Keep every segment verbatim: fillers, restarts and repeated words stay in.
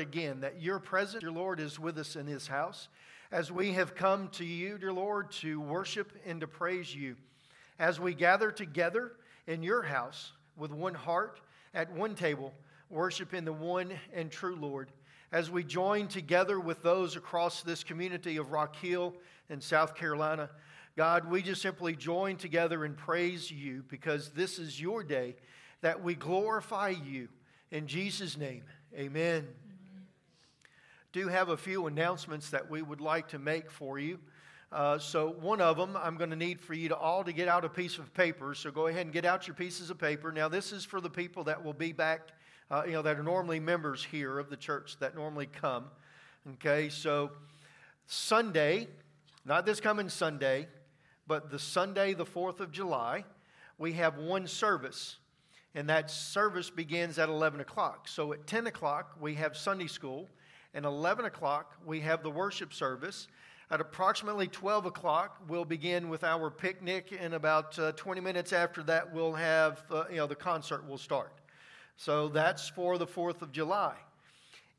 Lord, again, that your presence, dear Lord, is with us in His house. As we have come to you, dear Lord, to worship and to praise you. As we gather together in your house with one heart at one table, worshiping the one and true Lord. As we join together with those across this community of Rock Hill in South Carolina, God, we just simply join together and praise you because this is your day that we glorify you. In Jesus' name, amen. Do have a few announcements that we would like to make for you. Uh, so one of them, I'm going to need for you to all to get out a piece of paper. So go ahead and get out your pieces of paper. Now this is for the people that will be back, uh, you know, that are normally members here of the church that normally come. Okay, so Sunday, not this coming Sunday, but the Sunday, the fourth of July, we have one service. And that service begins at eleven o'clock. So at ten o'clock, we have Sunday school. And eleven o'clock, we have the worship service. At approximately twelve o'clock, we'll begin with our picnic, and about uh, twenty minutes after that, we'll have, uh, you know, the concert will start. So that's for the fourth of July.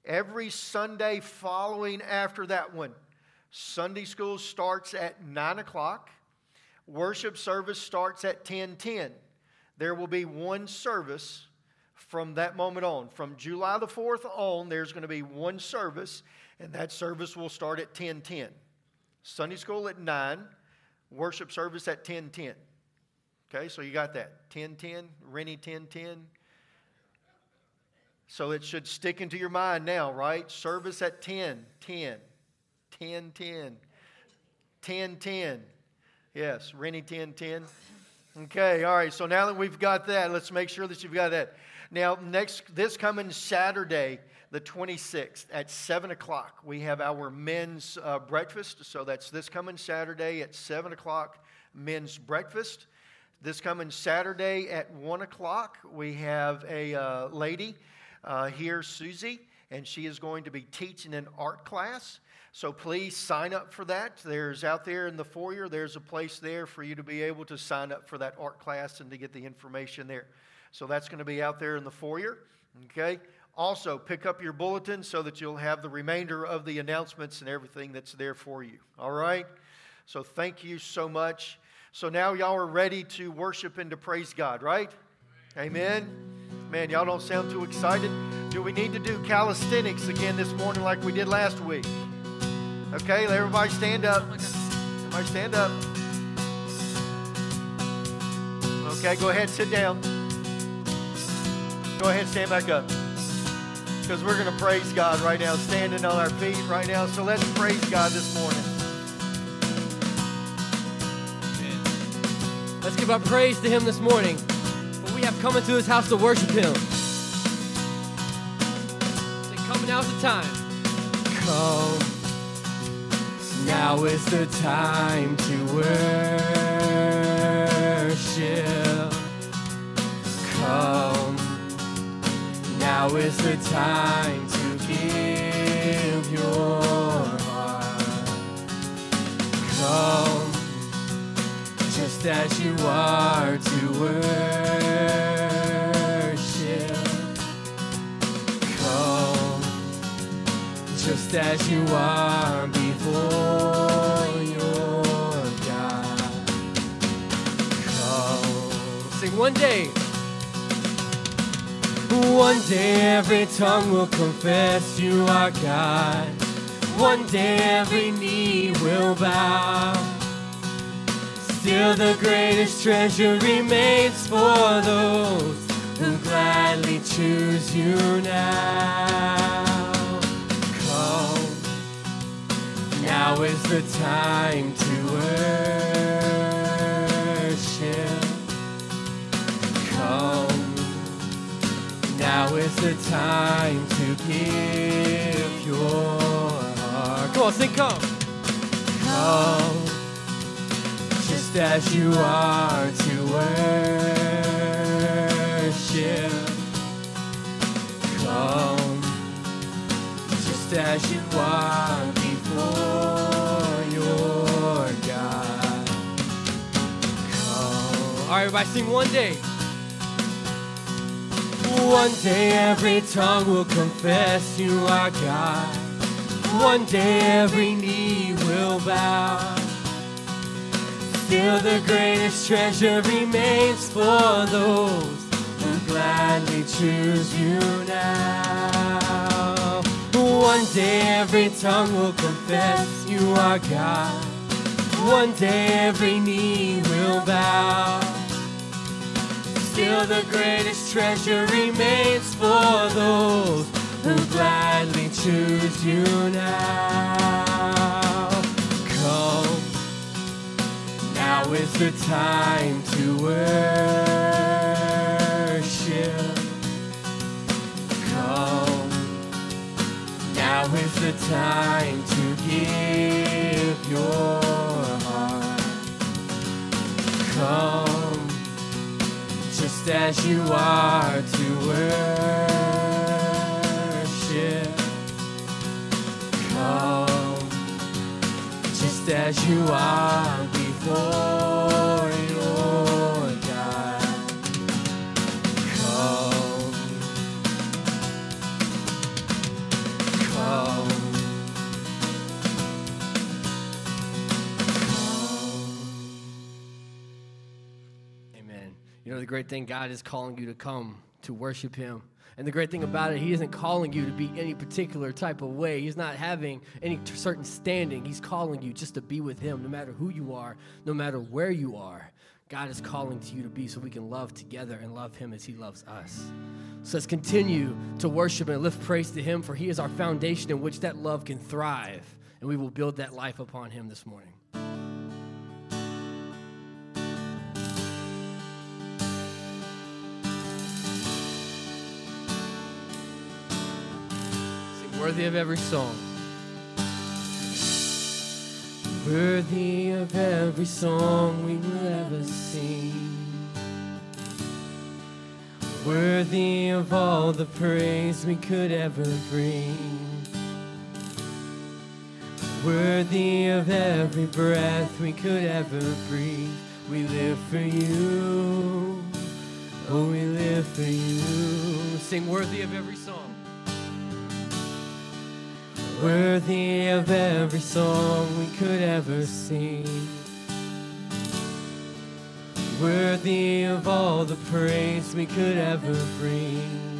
Every Sunday following after that one, Sunday school starts at nine o'clock. Worship service starts at ten ten. There will be one service from that moment on. From July the fourth on, there's going to be one service, and that service will start at ten ten. Sunday school at nine, worship service at ten ten. Okay, so you got that. ten ten, Rennie ten ten. So it should stick into your mind now, right? Service at ten ten, ten ten, ten ten. Yes, Rennie ten ten. Okay, all right, so now that we've got that, let's make sure that you've got that. Now, next, this coming Saturday, the twenty-sixth, at seven o'clock, we have our men's uh, breakfast. So that's this coming Saturday at seven o'clock, men's breakfast. This coming Saturday at one o'clock, we have a uh, lady uh, here, Susie, and she is going to be teaching an art class. So please sign up for that. There's out there in the foyer, there's a place there for you to be able to sign up for that art class and to get the information there. So that's going to be out there in the foyer. Okay. Also, pick up your bulletin so that you'll have the remainder of the announcements and everything that's there for you. All right. So thank you so much. So now y'all are ready to worship and to praise God, right? Amen. Man, y'all don't sound too excited. Do we need to do calisthenics again this morning like we did last week? Okay, let everybody stand up. Everybody stand up. Okay, go ahead, sit down. Go ahead, stand back up. Because we're going to praise God right now, standing on our feet right now. So let's praise God this morning. Let's give our praise to Him this morning. For we have come into His house to worship Him. Say, come now's the time. Come. Now is the time to worship. Come. Now is the time to give your heart. Come. Just as you are to worship. Come. Just as you are before. One day, one day every tongue will confess you are God. One day every knee will bow. Still the greatest treasure remains for those who gladly choose you now. Come, now is the time to worship. Now is the time to give your heart. Come on, sing, come. Come, just as you are to worship. Come, just as you are before your God. Come. All right, everybody, sing one day. One day every tongue will confess you are God. One day every knee will bow. Still the greatest treasure remains for those who gladly choose you now. One day every tongue will confess you are God. One day every knee will bow. Still the greatest treasure remains for those who gladly choose you now. Come, now is the time to worship. Come, now is the time to give your heart. Come, just as you are, to worship. Come, just as you are before your God. Come, come, come. Amen. You know, the great thing, God is calling you to come to worship him. And the great thing about it, he isn't calling you to be any particular type of way. He's not having any t- certain standing. He's calling you just to be with him, no matter who you are, no matter where you are. God is calling to you to be so we can love together and love him as he loves us. So let's continue to worship and lift praise to him, for he is our foundation in which that love can thrive. And we will build that life upon him this morning. Worthy of every song. Worthy of every song we will ever sing. Worthy of all the praise we could ever bring. Worthy of every breath we could ever breathe. We live for you. Oh, we live for you. Sing worthy of every song. Worthy of every song we could ever sing. Worthy of all the praise we could ever bring.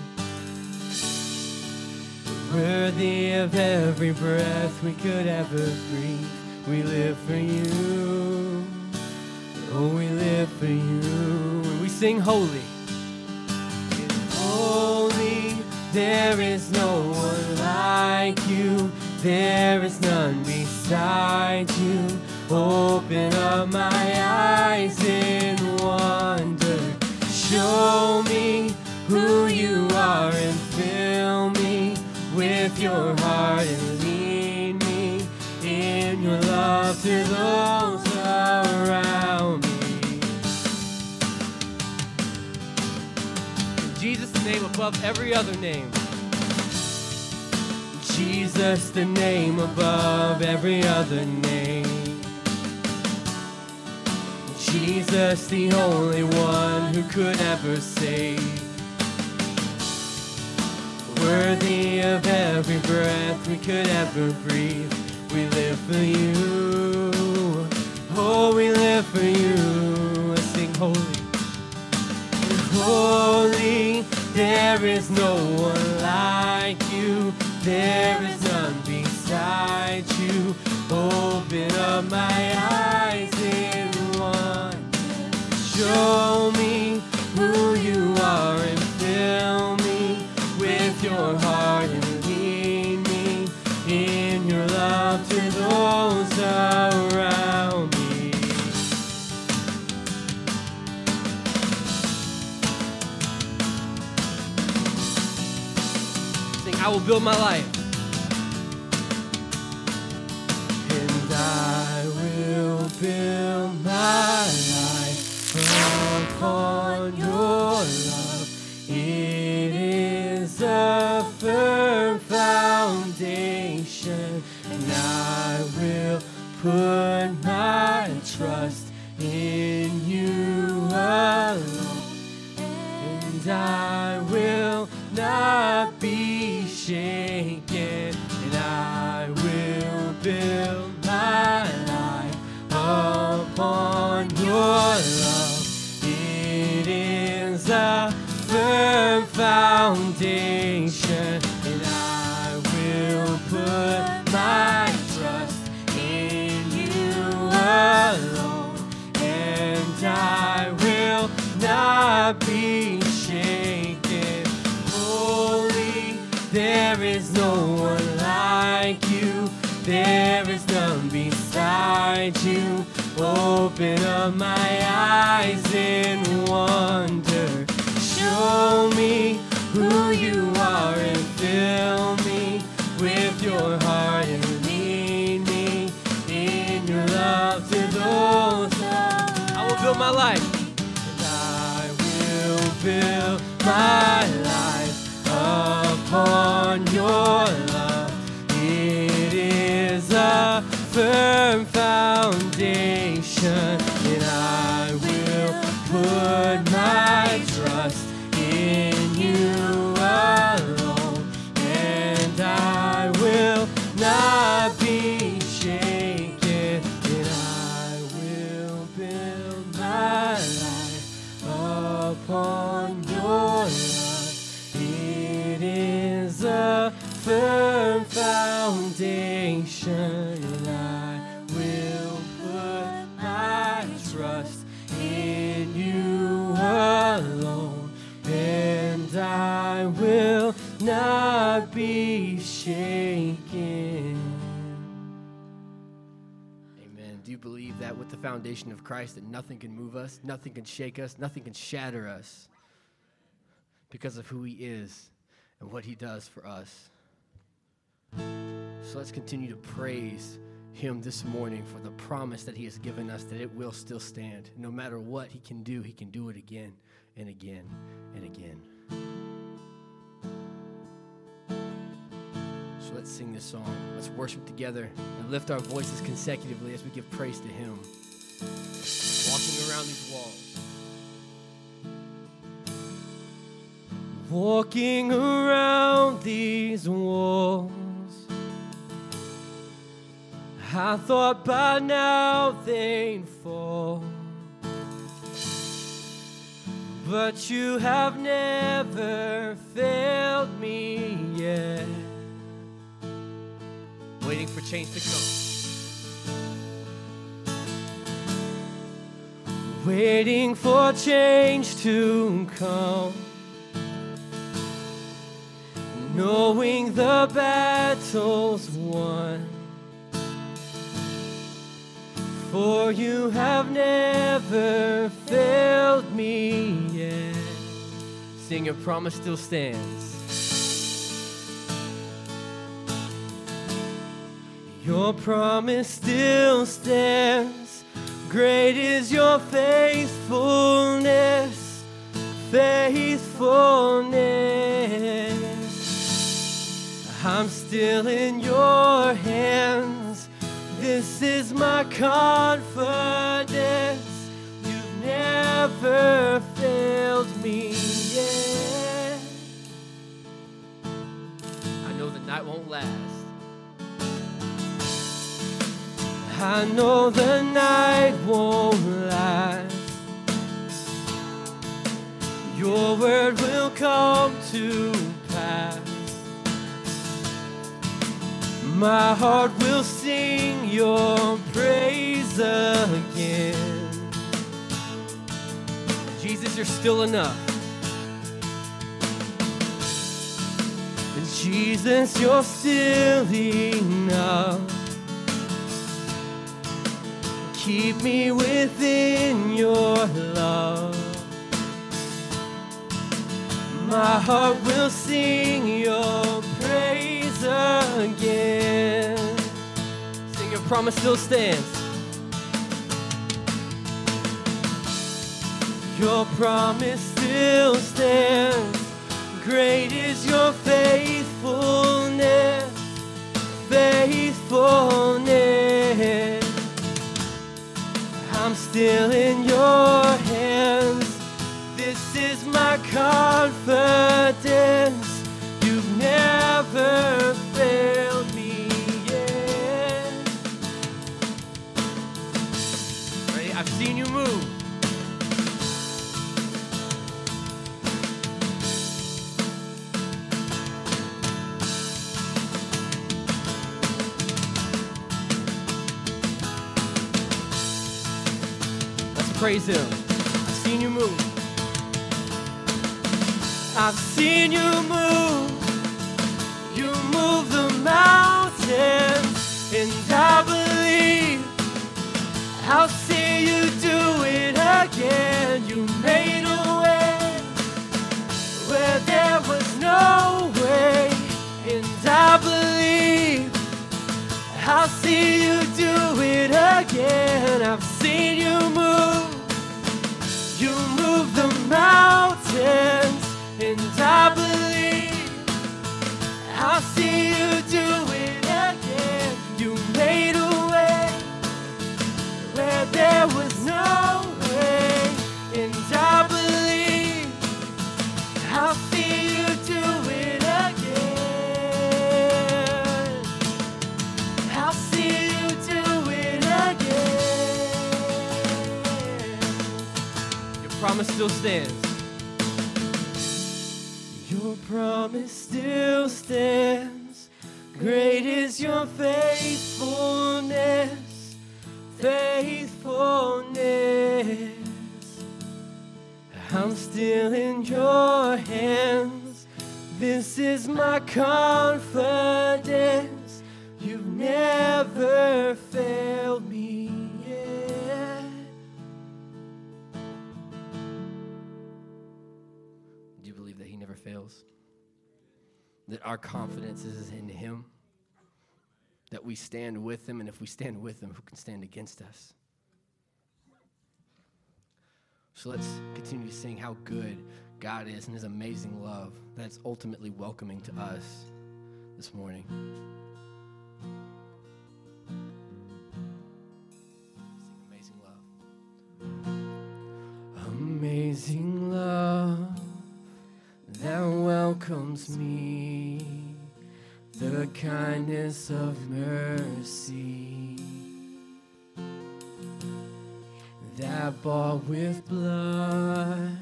Worthy of every breath we could ever breathe. We live for you. Oh, we live for you. We sing holy. Holy, there is no one like you. There is none beside you. Open up my eyes in wonder. Show me who you are and fill me with your heart and lead me in your love to those around me. In Jesus' name above every other name. Jesus, the name above every other name. Jesus, the only one who could ever save. Worthy of every breath we could ever breathe. We live for you. Oh, we live for you. Let's sing holy. Holy, there is no one like you. There is none beside you. Open up my eyes in wonder. Show me who you are and fill me with your heart and lead me in your love to those around me. I will build my life. And I will build my life upon your love. It is a firm foundation. And I will put my trust in you alone. And I will no one like you. There is none beside you. Open up my eyes in wonder. Show me who you are and fill me with your heart and lead me in your love to those. I will build my life. And I will build my life upon your love. It is a firm foundation, and I will put my trust in you alone, and I will not be shaken, and I will build my life upon your love. It is a firm foundation. Not be shaken. Amen. Do you believe that with the foundation of Christ that nothing can move us, nothing can shake us, nothing can shatter us because of who he is and what he does for us? So let's continue to praise him this morning for the promise that he has given us that it will still stand. No matter what he can do, he can do it again and again and again. Let's sing this song. Let's worship together and lift our voices consecutively as we give praise to him. Walking around these walls. Walking around these walls. I thought by now they'd fall. But you have never failed me yet. Waiting for change to come. Waiting for change to come. Knowing the battle's won. For you have never failed me yet. Sing, your promise still stands. Your promise still stands. Great is your faithfulness, faithfulness. I'm still in your hands. This is my confidence. You've never failed me yet. I know the night won't last. I know the night won't last. Your word will come to pass. My heart will sing your praise again. Jesus, you're still enough. Jesus, you're still enough. Keep me within your love. My heart will sing your praise again. Sing, your promise still stands. Your promise still stands. Great is your faithfulness, faithfulness. I'm still in your hands. This is my confidence. You've never failed me yet. Ready? I've seen you move. Praise him. I've seen you move. I've seen you move. You move I'll see you do it again. You made a way where there was no way, and I believe I'll see you do it again. I've seen you move, you move the mountains, and I believe I'll see you do it again. You made a way where there was no way, and I believe I'll see you do it again. I'll see you do it again. Your promise still stands. Your promise still stands. Great is your faithfulness. Faithfulness, I'm still in your hands. This is my confidence. You've never failed me yet. Do you believe that he never fails? That our confidence is in him? That we stand with him, and if we stand with him, who can stand against us? So let's continue to sing how good God is and his amazing love that's ultimately welcoming to us this morning. Sing Amazing Love. Amazing love that welcomes me. The kindness of mercy that bought with blood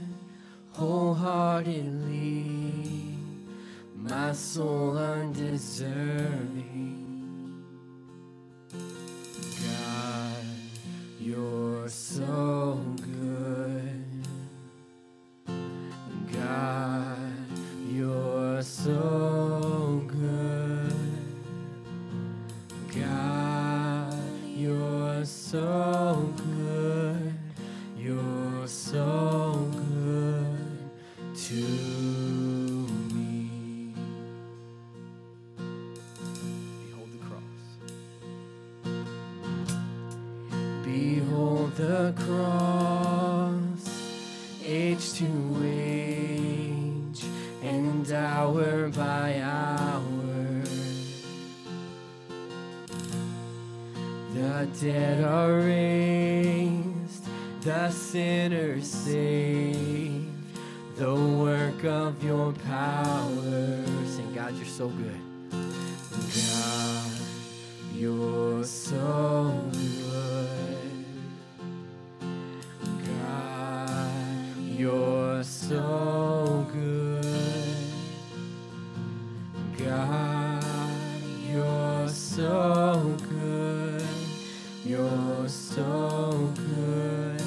wholeheartedly, my soul undeserving. God, you're so good. God, you're so good. You're so good, you're so good to me. Behold the cross. Behold the cross, age to age and hour by hour. The dead are raised, the sinners saved, the work of your power. Sing, God, you're so good. God, you're so good. God, you're so good. God, you're so good. You're so good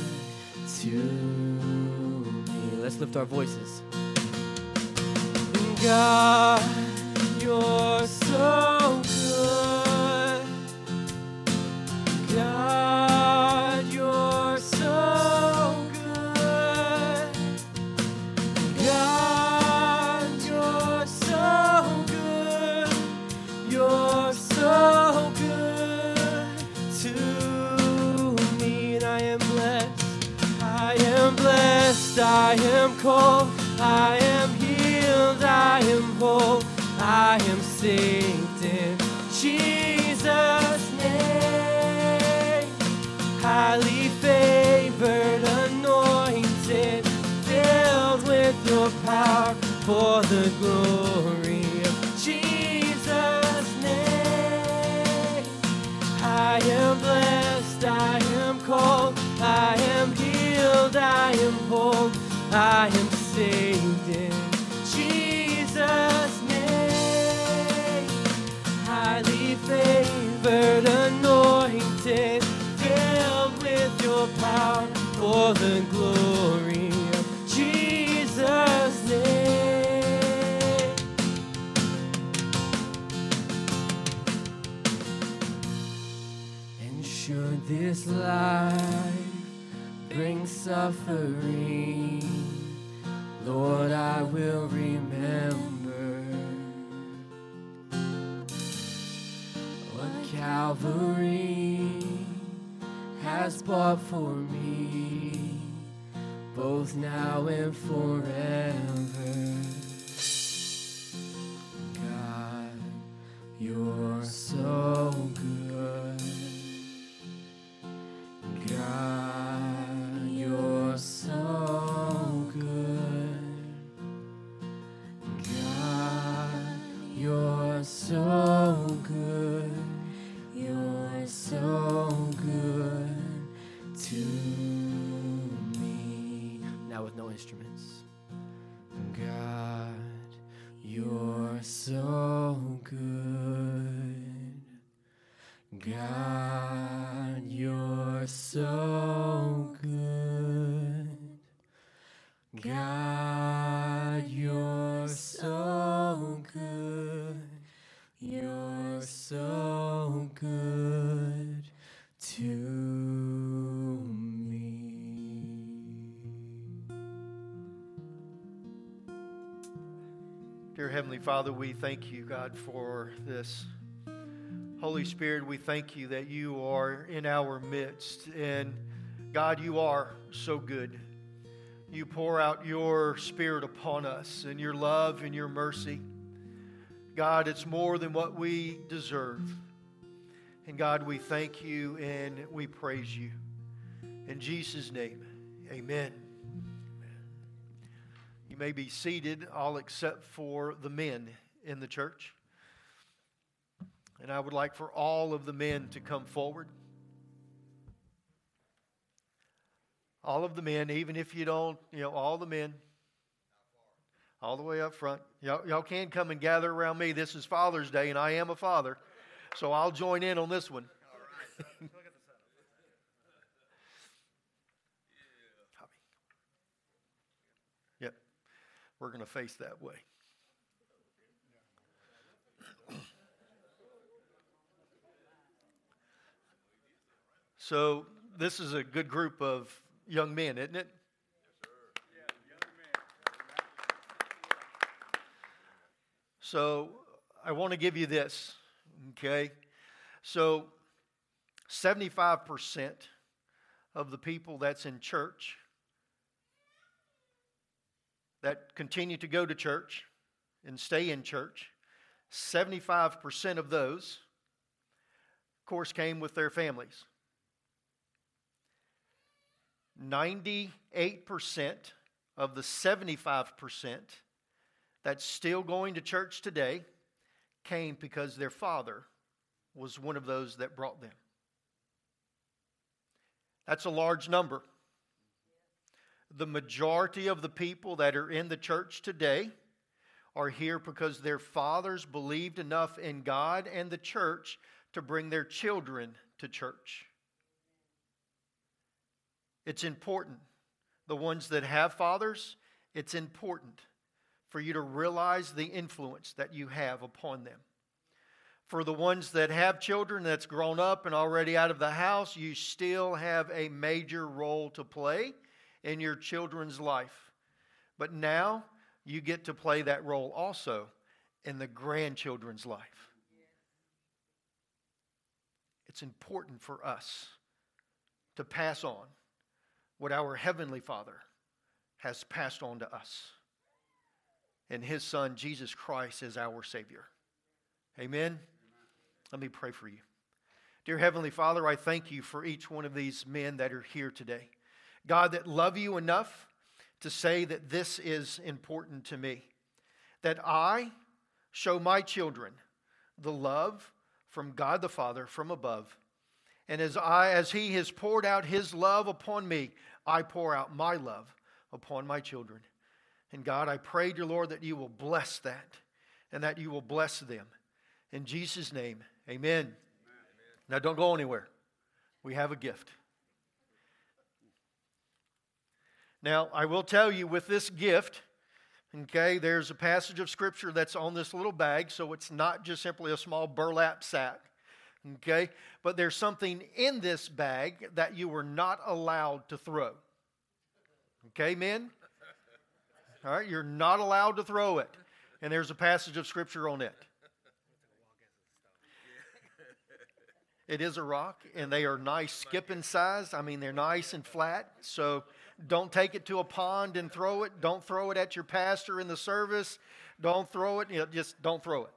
to me. Let's lift our voices. God, you're so good. God, you're so good. God, you're so good. You're so I am called, I am healed, I am whole, I am saved in Jesus' name. Highly favored, anointed, filled with your power for the glory of Jesus' name. I am blessed, I am called, I am healed, I am whole, I am saved in Jesus' name. Highly favored, anointed, filled with your power for the glory of Jesus' name. And should This life brings suffering. Lord, I will remember what Calvary has bought for me, both now and forever. God, you're so good. God, you're so good. God, you're so good. You're so good to me. Now with no instruments. God, you're so good. God, you're so good. God, you're so good. You're so good to me. Dear Heavenly Father, we thank you, God, for this. Holy Spirit, we thank you that you are in our midst. And God, you are so good. You pour out your Spirit upon us and your love and your mercy. God, it's more than what we deserve. And God, we thank you and we praise you. In Jesus' name, amen. You may be seated, all except for the men in the church. And I would like for all of the men to come forward. All of the men, even if you don't, you know, all the men. All the way up front. Y'all, y'all can come and gather around me. This is Father's Day, and I am a father. So I'll join in on this one. Yep. We're going to face that way. So this is a good group of young men, isn't it? Yes, sir. Yeah, young men. So I want to give you this, okay? So seventy-five percent of the people that's in church, that continue to go to church and stay in church, seventy-five percent of those, of course, came with their families. ninety-eight percent of the seventy-five percent that's still going to church today came because their father was one of those that brought them. That's a large number. The majority of the people that are in the church today are here because their fathers believed enough in God and the church to bring their children to church. It's important. The ones that have fathers, it's important for you to realize the influence that you have upon them. For the ones that have children that's grown up and already out of the house, you still have a major role to play in your children's life. But now you get to play that role also in the grandchildren's life. It's important for us to pass on what our Heavenly Father has passed on to us. And His Son, Jesus Christ, is our Savior. Amen? Let me pray for you. Dear Heavenly Father, I thank you for each one of these men that are here today. God, that love you enough to say that this is important to me. That I show my children the love from God the Father from above. And as I, as He has poured out His love upon me, I pour out my love upon my children. And God, I pray, dear Lord, that you will bless that and that you will bless them. In Jesus' name, amen. Amen. Now, don't go anywhere. We have a gift. Now, I will tell you with this gift, okay, there's a passage of Scripture that's on this little bag, so it's not just simply a small burlap sack. Okay? But there's something in this bag that you were not allowed to throw. Okay, men? All right, you're not allowed to throw it. And there's a passage of Scripture on it. It is a rock, and they are nice skipping size. I mean, they're nice and flat. So don't take it to a pond and throw it. Don't throw it at your pastor in the service. Don't throw it. You know, just don't throw it.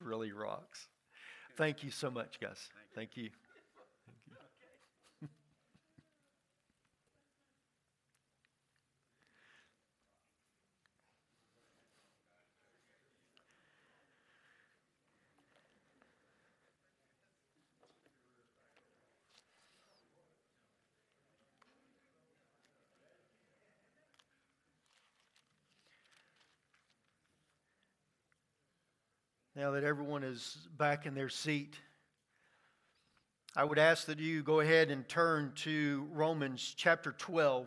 Really rocks. Thank you so much, guys. Thank you. Thank you. Thank you. Now that everyone is back in their seat, I would ask that you go ahead and turn to Romans chapter twelve.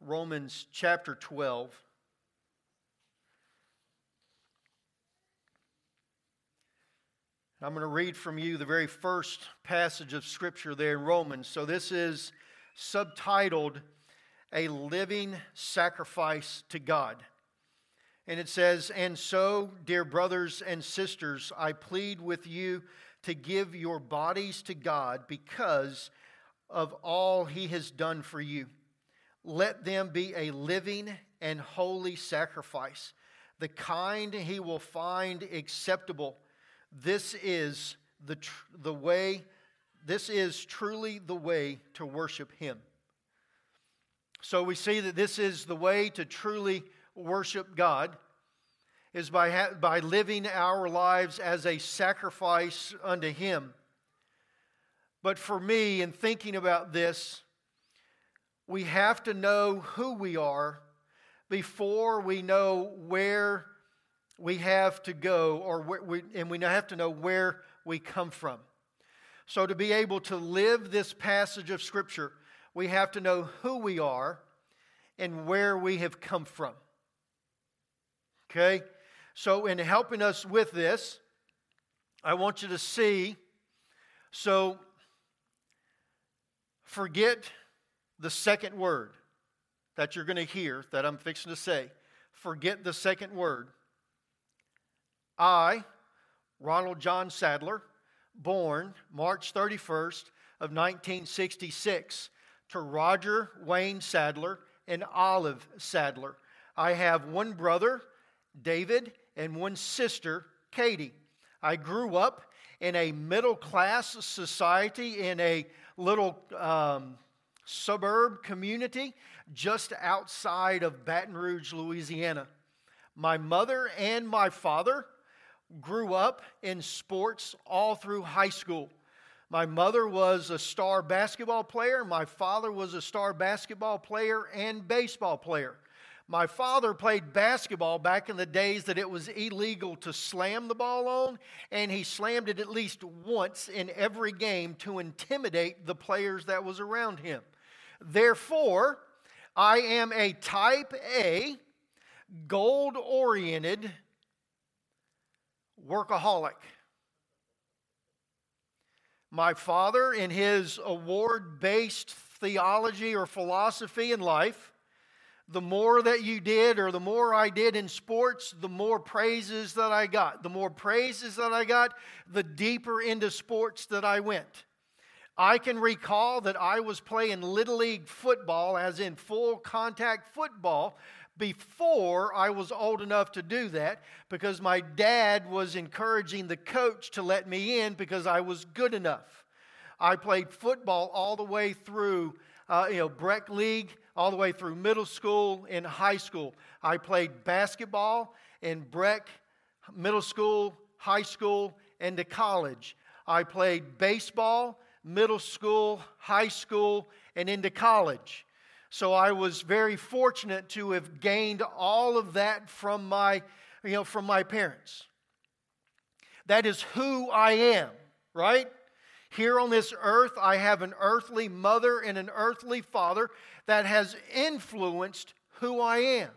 Romans chapter twelve. I'm going to read from you the very first passage of Scripture there in Romans. So this is subtitled, A Living Sacrifice to God. And it says, and so, dear brothers and sisters, I plead with you to give your bodies to God because of all He has done for you. Let them be a living and holy sacrifice, the kind He will find acceptable. This is the tr- the way, this is truly the way to worship Him. So we see that this is the way to truly worship God is by ha- by living our lives as a sacrifice unto Him. But for me, in thinking about this, we have to know who we are before we know where we have to go, or where we, and we have to know where we come from. So to be able to live this passage of Scripture, we have to know who we are and where we have come from. Okay, so in helping us with this, I want you to see, so forget the second word that you're going to hear that I'm fixing to say. Forget the second word. I, Ronald John Sadler, born March thirty-first of nineteen sixty-six to Roger Wayne Sadler and Olive Sadler. I have one brother, David, and one sister, Katie. I grew up in a middle-class society in a little um, suburb community just outside of Baton Rouge, Louisiana. My mother and my father grew up in sports all through high school. My mother was a star basketball player. My father was a star basketball player and baseball player. My father played basketball back in the days that it was illegal to slam the ball on, and he slammed it at least once in every game to intimidate the players that was around him. Therefore, I am a type A, gold-oriented workaholic. My father, in his award-based theology or philosophy in life, the more that you did or the more I did in sports, the more praises that I got. The more praises that I got, the deeper into sports that I went. I can recall that I was playing Little League football, as in full contact football, before I was old enough to do that because my dad was encouraging the coach to let me in because I was good enough. I played football all the way through uh, you know, Breck League, all the way through middle school and high school. I played basketball in Breck, middle school, high school, and to college. I played baseball, middle school, high school, and into college. So I was very fortunate to have gained all of that from my, you know, from my parents. That is who I am, right? Here on this earth, I have an earthly mother and an earthly father that has influenced who I am.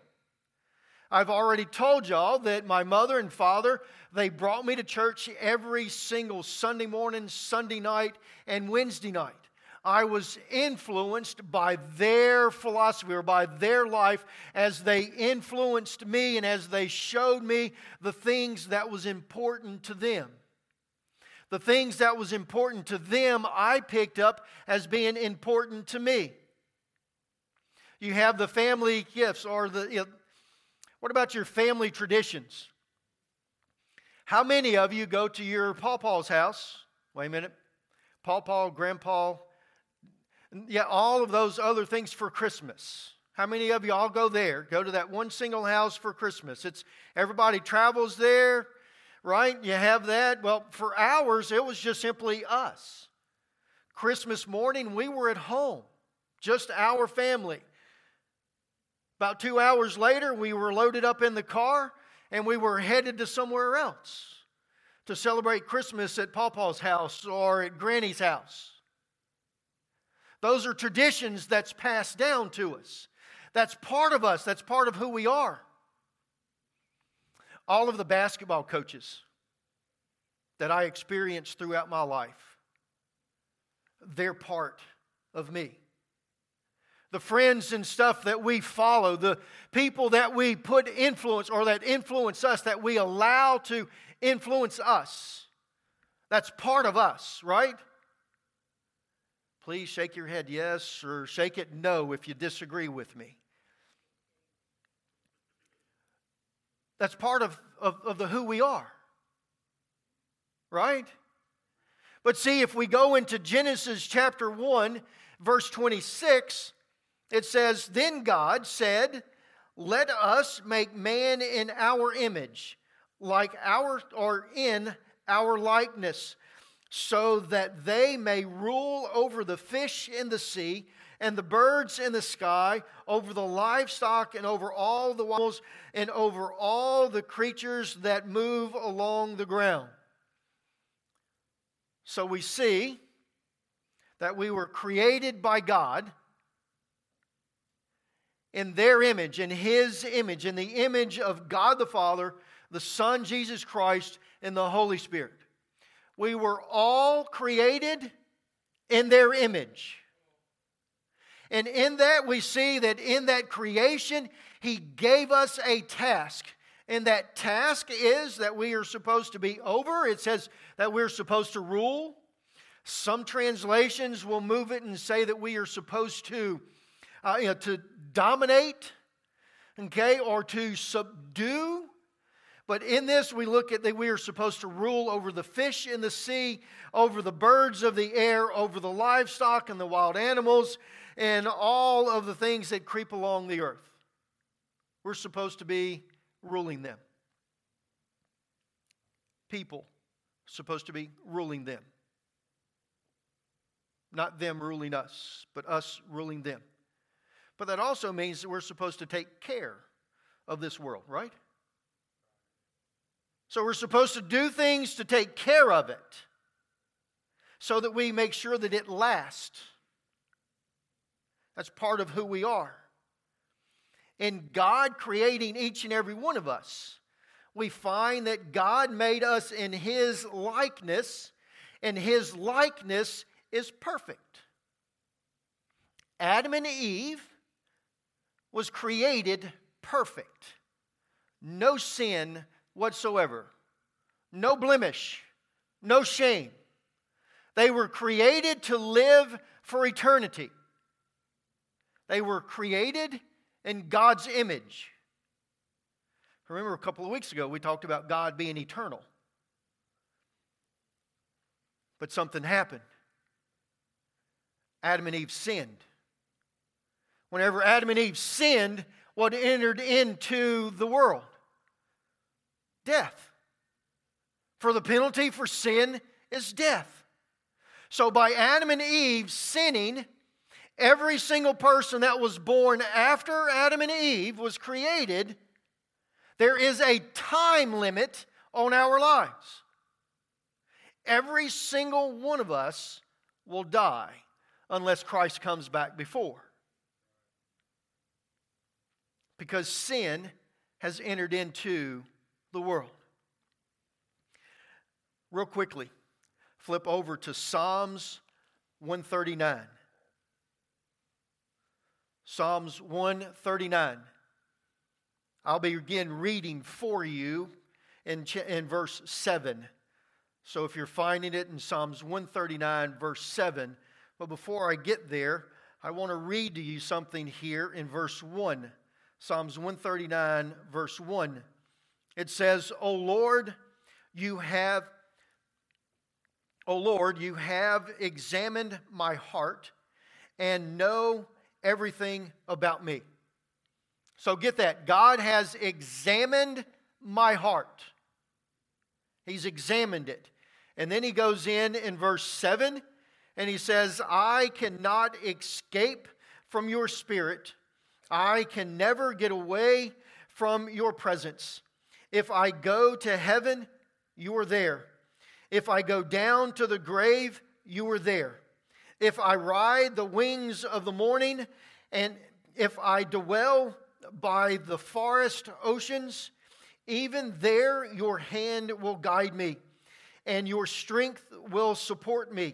I've already told y'all that my mother and father, they brought me to church every single Sunday morning, Sunday night, and Wednesday night. I was influenced by their philosophy or by their life as they influenced me and as they showed me the things that was important to them. The things that was important to them, I picked up as being important to me. You have the family gifts or the... You know, what about your family traditions? How many of you go to your pawpaw's house? Wait a minute. Pawpaw, grandpa, yeah, all of those other things for Christmas. How many of you all go there? Go to that one single house for Christmas. It's everybody travels there, right? You have that. Well, for hours, it was just simply us. Christmas morning, we were at home, just our family. About two hours later, we were loaded up in the car and we were headed to somewhere else to celebrate Christmas at Pawpaw's house or at Granny's house. Those are traditions that's passed down to us. That's part of us. That's part of who we are. All of the basketball coaches that I experienced throughout my life, they're part of me. The friends and stuff that we follow, the people that we put influence or that influence us, that we allow to influence us. That's part of us, right? Please shake your head yes or shake it no if you disagree with me. That's part of, of, of the who we are, right? But see, if we go into Genesis chapter one, verse twenty-six... It says, "Then God said, let us make man in our image, like our or in our likeness, so that they may rule over the fish in the sea and the birds in the sky, over the livestock and over all the animals and over all the creatures that move along the ground." So we see that we were created by God in their image, in His image, in the image of God the Father, the Son, Jesus Christ, and the Holy Spirit. We were all created in their image. And in that we see that in that creation, He gave us a task. And that task is that we are supposed to be over. It says that we're supposed to rule. Some translations will move it and say that we are supposed to Uh, you know, to dominate, okay, or to subdue. But in this, we look at that we are supposed to rule over the fish in the sea, over the birds of the air, over the livestock and the wild animals, and all of the things that creep along the earth. We're supposed to be ruling them. People supposed to be ruling them. Not them ruling us, but us ruling them. But that also means that we're supposed to take care of this world, right? So we're supposed to do things to take care of it so that we make sure that it lasts. That's part of who we are. In God creating each and every one of us, we find that God made us in His likeness, and His likeness is perfect. Adam and Eve was created perfect. No sin whatsoever. No blemish. No shame. They were created to live for eternity. They were created in God's image. Remember a couple of weeks ago we talked about God being eternal. But something happened. Adam and Eve sinned. Whenever Adam and Eve sinned, what entered into the world? Death. For the penalty for sin is death. So by Adam and Eve sinning, every single person that was born after Adam and Eve was created, there is a time limit on our lives. Every single one of us will die unless Christ comes back before. Because sin has entered into the world. Real quickly, flip over to Psalms one thirty-nine. Psalms one thirty-nine. I'll begin reading for you in, in verse seven. So if you're finding it in Psalms one thirty-nine, verse seven. But before I get there, I want to read to you something here in verse one. Psalms one thirty-nine, verse one. It says, O Lord, you have O Lord, you have examined my heart and know everything about me. So get that. God has examined my heart. He's examined it. And then he goes in in verse seven and he says, I cannot escape from your spirit. I can never get away from your presence. If I go to heaven, you are there. If I go down to the grave, you are there. If I ride the wings of the morning, and if I dwell by the forest oceans, even there your hand will guide me, and your strength will support me.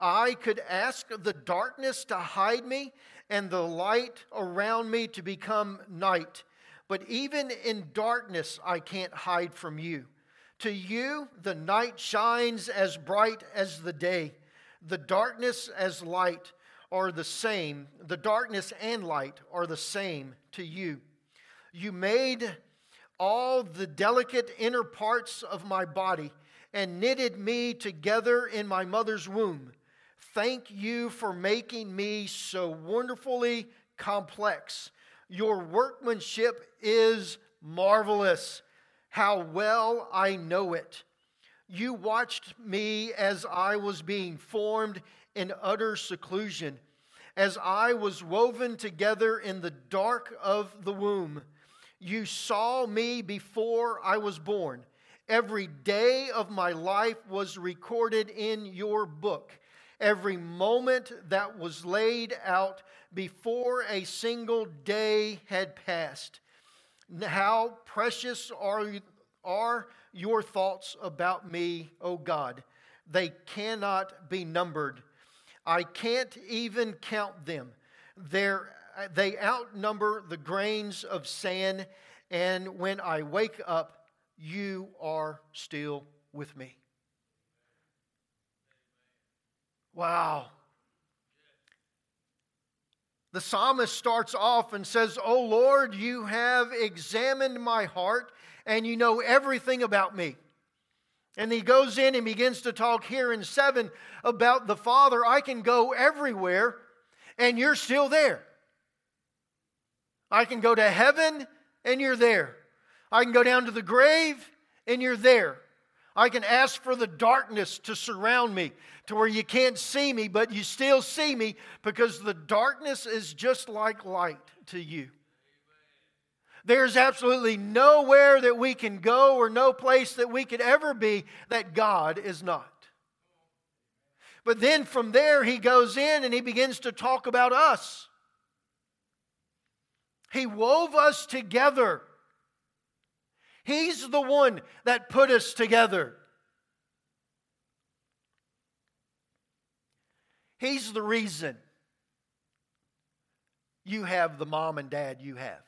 I could ask the darkness to hide me, and the light around me to become night. But even in darkness I can't hide from you. To you, the night shines as bright as the day. The darkness as light are the same. The darkness and light are the same to you. You made all the delicate inner parts of my body and knitted me together in my mother's womb. Thank you for making me so wonderfully complex. Your workmanship is marvelous. How well I know it. You watched me as I was being formed in utter seclusion, as I was woven together in the dark of the womb. You saw me before I was born. Every day of my life was recorded in your book. Every moment that was laid out before a single day had passed. How precious are, are your thoughts about me, O God. They cannot be numbered. I can't even count them. They're, they outnumber the grains of sand, and when I wake up, you are still with me. Wow. The psalmist starts off and says, O Lord, you have examined my heart and you know everything about me. And he goes in and begins to talk here in seven about the Father. I can go everywhere and you're still there. I can go to heaven and you're there. I can go down to the grave and you're there. I can ask for the darkness to surround me to where you can't see me, but you still see me because the darkness is just like light to you. There's absolutely nowhere that we can go or no place that we could ever be that God is not. But then from there he goes in and he begins to talk about us. He wove us together. He's the one that put us together. He's the reason you have the mom and dad you have.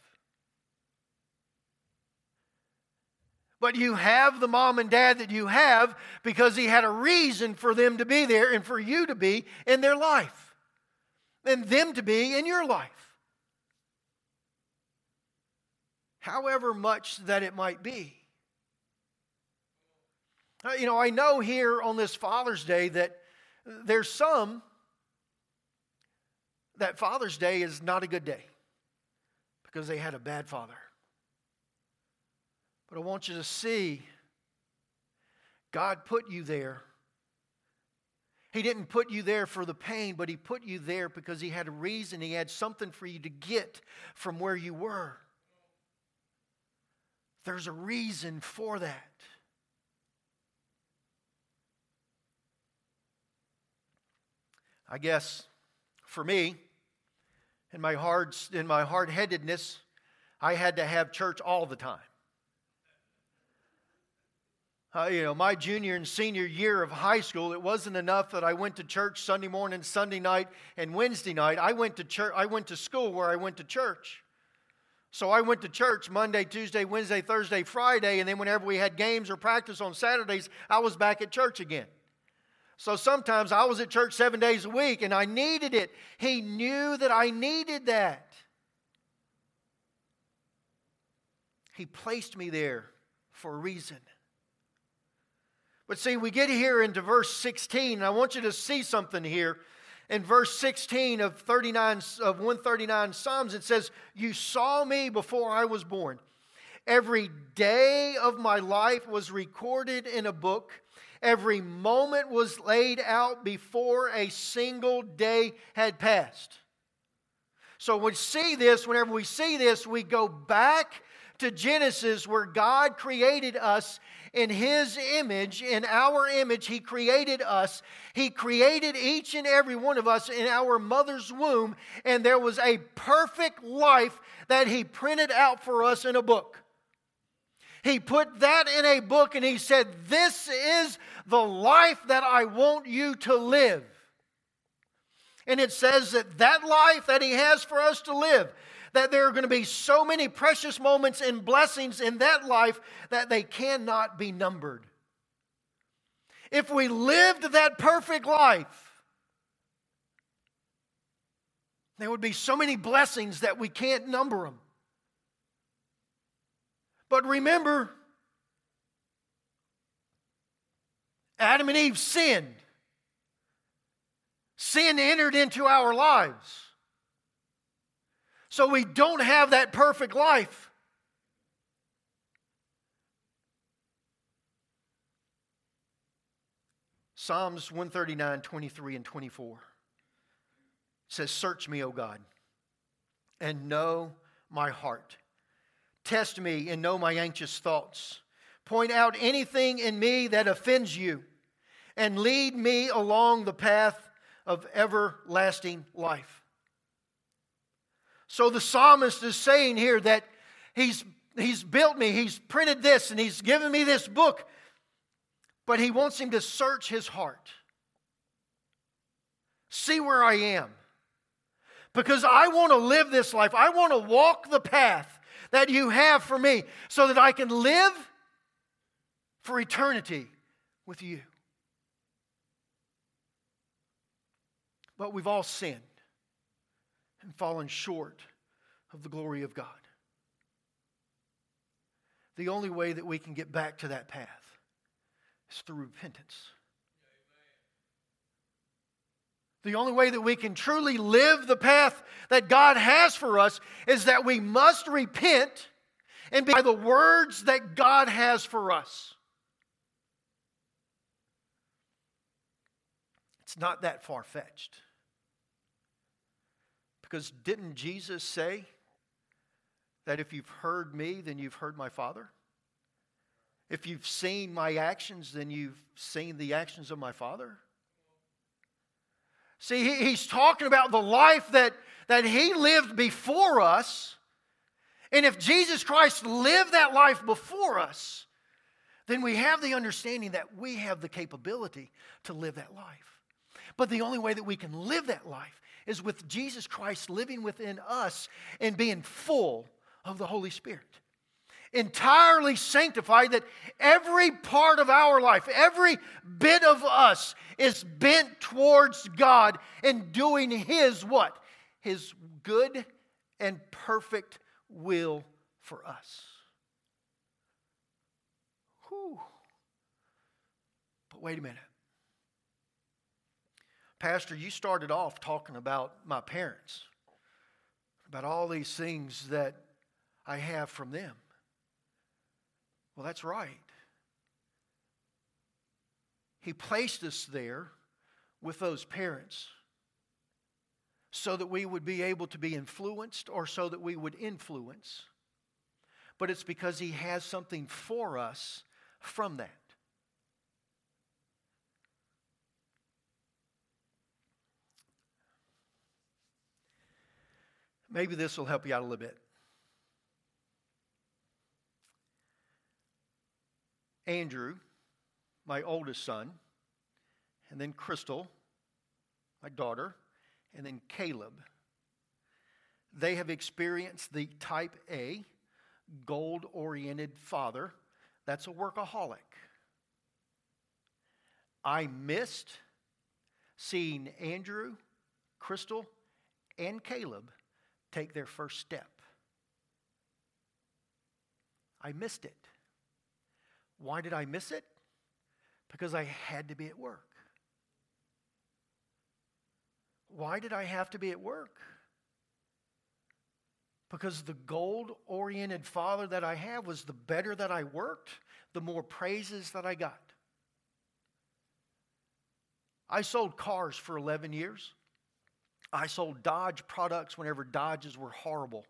But you have the mom and dad that you have because he had a reason for them to be there and for you to be in their life. And them to be in your life. However much that it might be. You know, I know here on this Father's Day that there's some that Father's Day is not a good day because they had a bad father. But I want you to see God put you there He didn't put you there for the pain, but he put you there because he had a reason. He had something for you to get from where you were. There's a reason for that. I guess for me, in my hard, in my hard-headedness, I had to have church all the time. Uh, you know, my junior and senior year of high school, it wasn't enough that I went to church Sunday morning, Sunday night, and Wednesday night. I went to church. I went to school where I went to church. So I went to church Monday, Tuesday, Wednesday, Thursday, Friday, and then whenever we had games or practice on Saturdays, I was back at church again. So sometimes I was at church seven days a week, and I needed it. He knew that I needed that. He placed me there for a reason. But see, we get here into verse sixteen, and I want you to see something here. In verse sixteen of thirty-nine of one thirty-nine Psalms, it says, "You saw me before I was born. Every day of my life was recorded in a book. Every moment was laid out before a single day had passed." So we see this, whenever we see this, we go back to Genesis, where God created us in His image, in our image. He created us. He created each and every one of us in our mother's womb, and there was a perfect life that He printed out for us in a book. He put that in a book, and He said, "This is the life that I want you to live." And it says that that life that He has for us to live, that there are going to be so many precious moments and blessings in that life that they cannot be numbered. If we lived that perfect life, there would be so many blessings that we can't number them. But remember, Adam and Eve sinned. Sin entered into our lives. So we don't have that perfect life. Psalms one thirty-nine, twenty-three, and twenty-four says, "Search me, O God, and know my heart. Test me and know my anxious thoughts. Point out anything in me that offends you, and lead me along the path of everlasting life." So the psalmist is saying here that he's, he's built me, he's printed this, and he's given me this book, but he wants him to search his heart. See where I am. Because I want to live this life. I want to walk the path that you have for me so that I can live for eternity with you. But we've all sinned and fallen short of the glory of God. The only way that we can get back to that path is through repentance. Amen. The only way that we can truly live the path that God has for us is that we must repent and be by the words that God has for us. It's not that far-fetched. Because didn't Jesus say that if you've heard me, then you've heard my Father? If you've seen my actions, then you've seen the actions of my Father? See, he, he's talking about the life that, that he lived before us. And if Jesus Christ lived that life before us, then we have the understanding that we have the capability to live that life. But the only way that we can live that life is with Jesus Christ living within us and being full of the Holy Spirit. Entirely sanctified, that every part of our life, every bit of us is bent towards God and doing His what? His good and perfect will for us. Whew. But wait a minute. Pastor, you started off talking about my parents, about all these things that I have from them. Well, that's right. He placed us there with those parents so that we would be able to be influenced or so that we would influence. But it's because He has something for us from that. Maybe this will help you out a little bit. Andrew, my oldest son, and then Crystal, my daughter, and then Caleb. They have experienced the type A, gold-oriented father. That's a workaholic. I missed seeing Andrew, Crystal, and Caleb take their first step. I missed it. Why did I miss it? Because I had to be at work. Why did I have to be at work? Because the gold-oriented father that I have was the better that I worked, the more praises that I got. I sold cars for eleven years. I sold Dodge products whenever Dodges were horrible.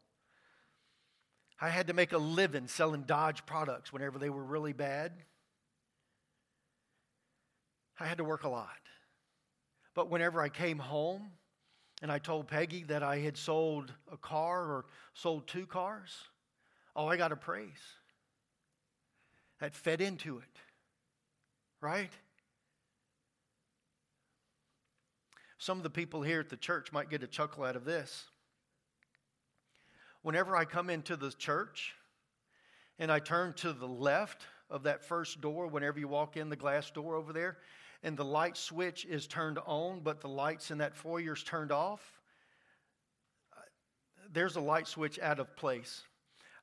I had to make a living selling Dodge products whenever they were really bad. I had to work a lot. But whenever I came home and I told Peggy that I had sold a car or sold two cars, oh, I got a praise. That fed into it, right? Some of the people here at the church might get a chuckle out of this. Whenever I come into the church and I turn to the left of that first door, whenever you walk in, the glass door over there, and the light switch is turned on, but the lights in that foyer is turned off, there's a light switch out of place.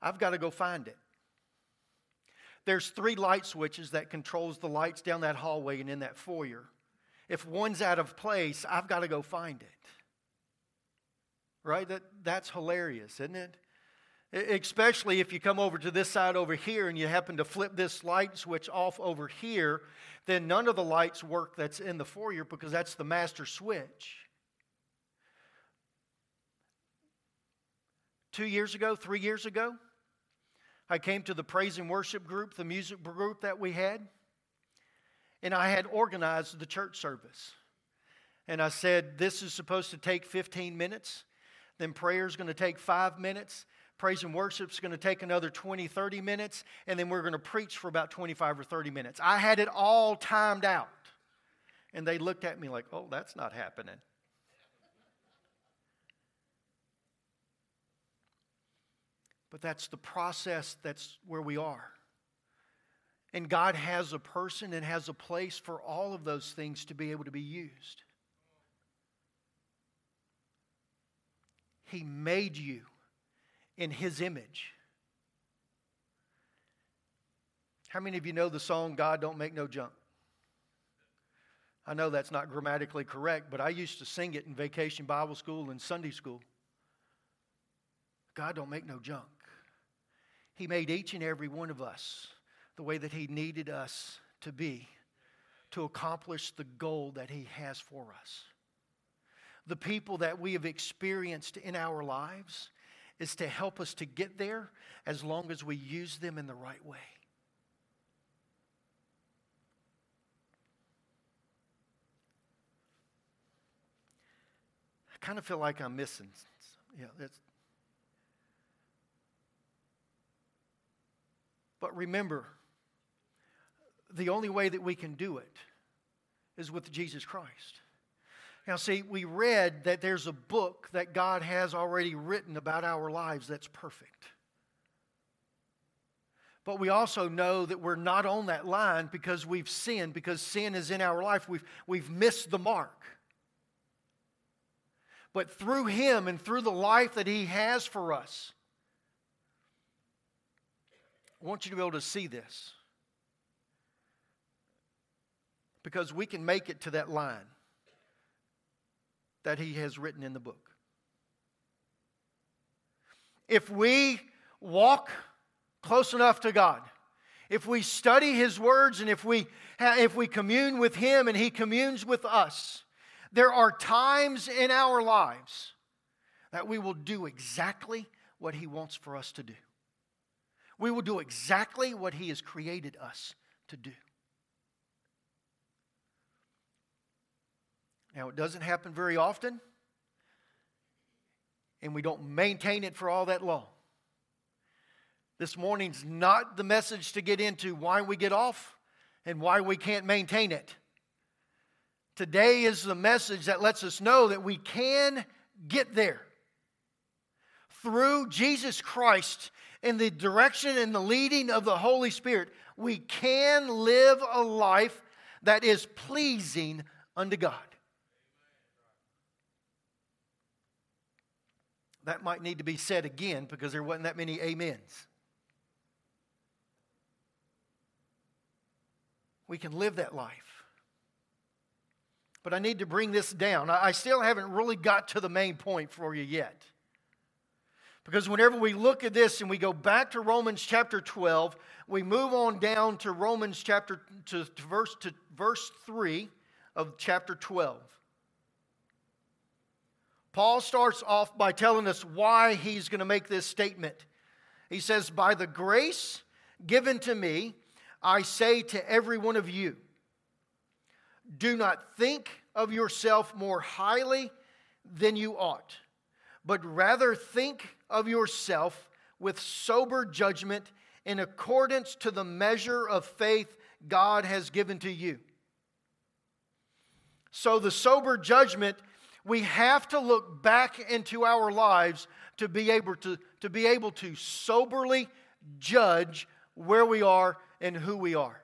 I've got to go find it. There's three light switches that controls the lights down that hallway and in that foyer. If one's out of place, I've got to go find it. Right? That, that's hilarious, isn't it? Especially if you come over to this side over here and you happen to flip this light switch off over here, then none of the lights work that's in the foyer because that's the master switch. Two years ago, three years ago, I came to the praise and worship group, the music group that we had, and I had organized the church service. And I said, this is supposed to take fifteen minutes, then prayer is going to take five minutes, praise and worship is going to take another twenty, thirty minutes, and then we're going to preach for about twenty-five or thirty minutes. I had it all timed out. And they looked at me like, oh, that's not happening. But that's the process. That's where we are. And God has a person and has a place for all of those things to be able to be used. He made you in His image. How many of you know the song, God Don't Make No Junk? I know that's not grammatically correct, but I used to sing it in vacation Bible school and Sunday school. God don't make no junk. He made each and every one of us the way that He needed us to be to accomplish the goal that He has for us. The people that we have experienced in our lives is to help us to get there as long as we use them in the right way. I kind of feel like I'm missing. Yeah, that's. But remember, the only way that we can do it is with Jesus Christ. Now, see, we read that there's a book that God has already written about our lives that's perfect. But we also know that we're not on that line because we've sinned, because sin is in our life. We've, we've missed the mark. But through Him and through the life that He has for us, I want you to be able to see this. Because we can make it to that line that He has written in the book. If we walk close enough to God, if we study His words, and if we, if we commune with Him and He communes with us, There are times in our lives that we will do exactly what He wants for us to do. We will do exactly what He has created us to do. Now, it doesn't happen very often, and we don't maintain it for all that long. This morning's not the message to get into why we get off and why we can't maintain it. Today is the message that lets us know that we can get there. Through Jesus Christ and the direction and the leading of the Holy Spirit, we can live a life that is pleasing unto God. That might need to be said again because there wasn't that many amens. We can live that life. But I need to bring this down. I still haven't really got to the main point for you yet. Because whenever we look at this and we go back to Romans chapter twelve, we move on down to Romans chapter to, to verse to verse three of chapter twelve. Paul starts off by telling us why he's going to make this statement. He says, "By the grace given to me, I say to every one of you, do not think of yourself more highly than you ought, but rather think of yourself with sober judgment in accordance to the measure of faith God has given to you." So the sober judgment, we have to look back into our lives to be able to, to be able to soberly judge where we are and who we are.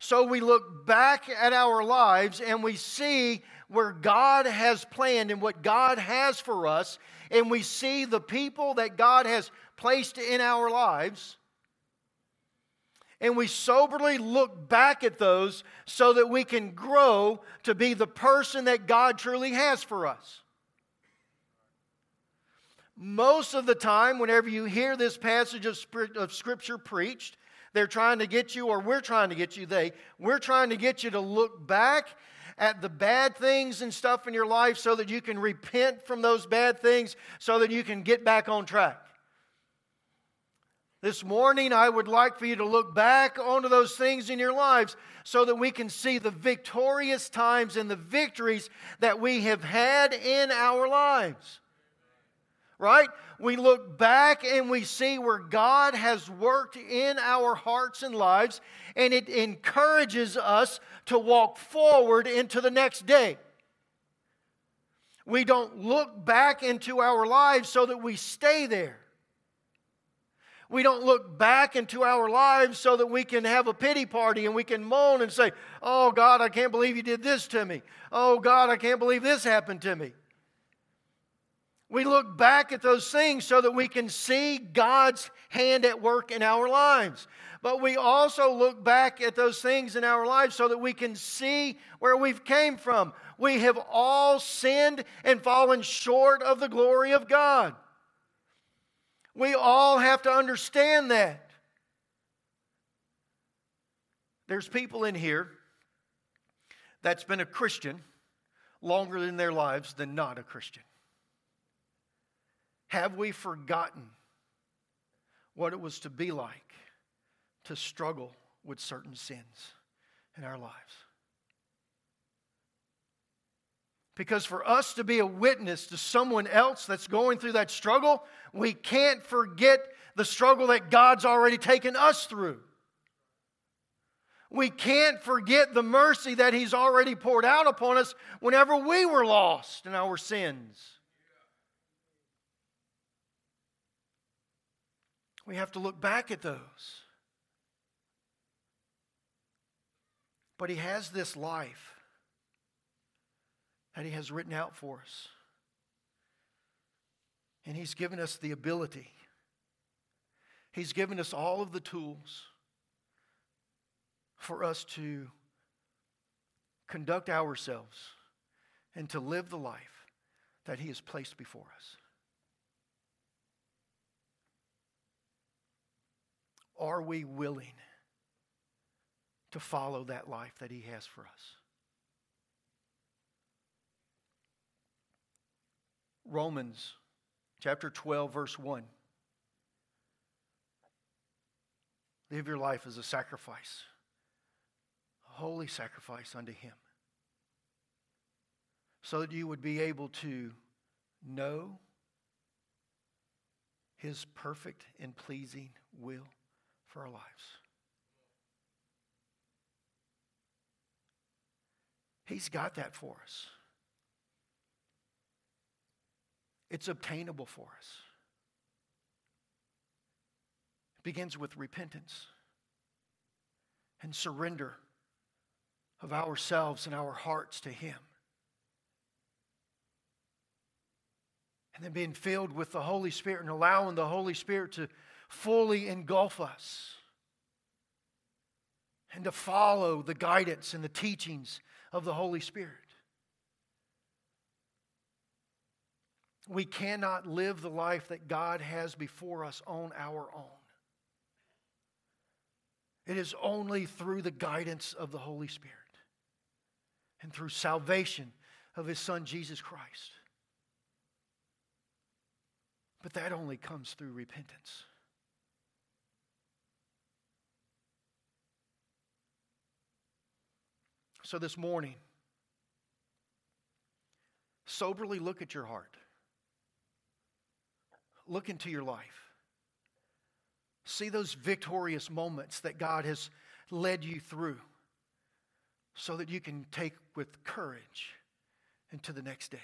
So we look back at our lives and we see where God has planned and what God has for us. And we see the people that God has placed in our lives. And we soberly look back at those so that we can grow to be the person that God truly has for us. Most of the time, whenever you hear this passage of, of Scripture preached, they're trying to get you, or we're trying to get you, they, we're trying to get you to look back at the bad things and stuff in your life so that you can repent from those bad things so that you can get back on track. This morning, I would like for you to look back onto those things in your lives so that we can see the victorious times and the victories that we have had in our lives. Right? We look back and we see where God has worked in our hearts and lives, and it encourages us to walk forward into the next day. We don't look back into our lives so that we stay there. We don't look back into our lives so that we can have a pity party and we can moan and say, "Oh God, I can't believe you did this to me. Oh God, I can't believe this happened to me." We look back at those things so that we can see God's hand at work in our lives. But we also look back at those things in our lives so that we can see where we've came from. We have all sinned and fallen short of the glory of God. We all have to understand that. There's people in here that's been a Christian longer in their lives than not a Christian. Have we forgotten what it was to be like to struggle with certain sins in our lives? Because for us to be a witness to someone else that's going through that struggle, we can't forget the struggle that God's already taken us through. We can't forget the mercy that He's already poured out upon us whenever we were lost in our sins. We have to look back at those. But He has this life that He has written out for us. And He's given us the ability. He's given us all of the tools for us to conduct ourselves and to live the life that He has placed before us. Are we willing to follow that life that He has for us? Romans chapter twelve, verse one. Live your life as a sacrifice, a holy sacrifice unto Him, so that you would be able to know His perfect and pleasing will for our lives. He's got that for us. It's obtainable for us. It begins with repentance and surrender of ourselves and our hearts to Him. And then being filled with the Holy Spirit and allowing the Holy Spirit to fully engulf us and to follow the guidance and the teachings of the Holy Spirit. We cannot live the life that God has before us on our own. It is only through the guidance of the Holy Spirit and through salvation of His Son, Jesus Christ. But that only comes through repentance. So this morning, soberly look at your heart. Look into your life. See those victorious moments that God has led you through so that you can take with courage into the next day.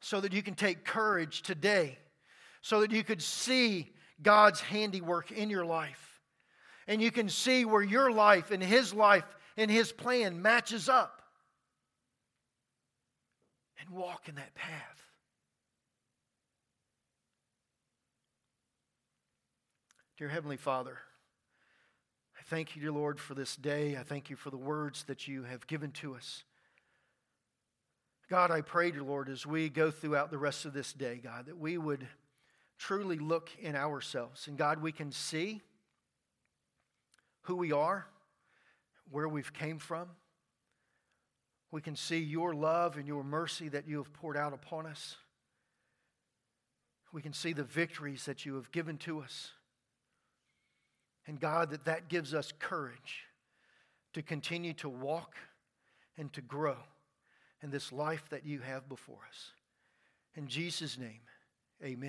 So that you can take courage today. So that you could see God's handiwork in your life. And you can see where your life and His life and His plan matches up. And walk in that path. Dear Heavenly Father, I thank you, dear Lord, for this day. I thank you for the words that you have given to us. God, I pray, dear Lord, as we go throughout the rest of this day, God, that we would truly look in ourselves. And God, we can see who we are, where we've came from. We can see your love and your mercy that you have poured out upon us. We can see the victories that you have given to us. And God, that that gives us courage to continue to walk and to grow in this life that you have before us. In Jesus' name, amen.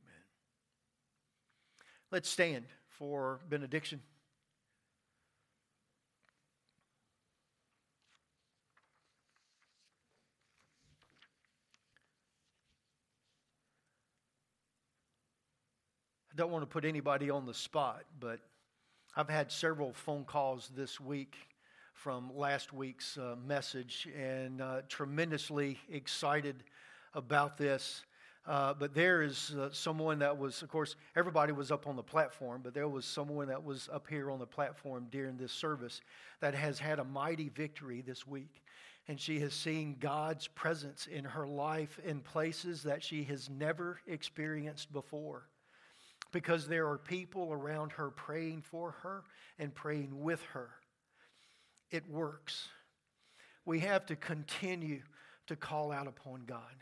Amen. Let's stand for benediction. Don't want to put anybody on the spot, but I've had several phone calls this week from last week's uh, message, and uh, tremendously excited about this. Uh, but there is uh, someone that was, of course, everybody was up on the platform, but there was someone that was up here on the platform during this service that has had a mighty victory this week. And she has seen God's presence in her life in places that she has never experienced before. Because there are people around her praying for her and praying with her. It works. We have to continue to call out upon God.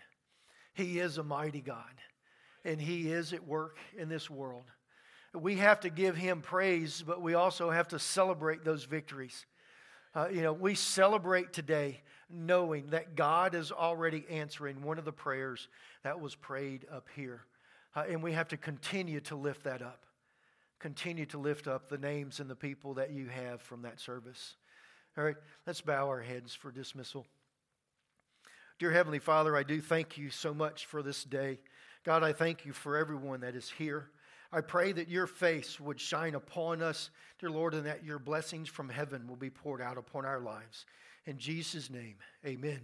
He is a mighty God, and He is at work in this world. We have to give Him praise, but we also have to celebrate those victories. Uh, you know, we celebrate today knowing that God is already answering one of the prayers that was prayed up here. Uh, and we have to continue to lift that up. Continue to lift up the names and the people that you have from that service. All right, let's bow our heads for dismissal. Dear Heavenly Father, I do thank you so much for this day. God, I thank you for everyone that is here. I pray that your face would shine upon us, dear Lord, and that your blessings from heaven will be poured out upon our lives. In Jesus' name, amen.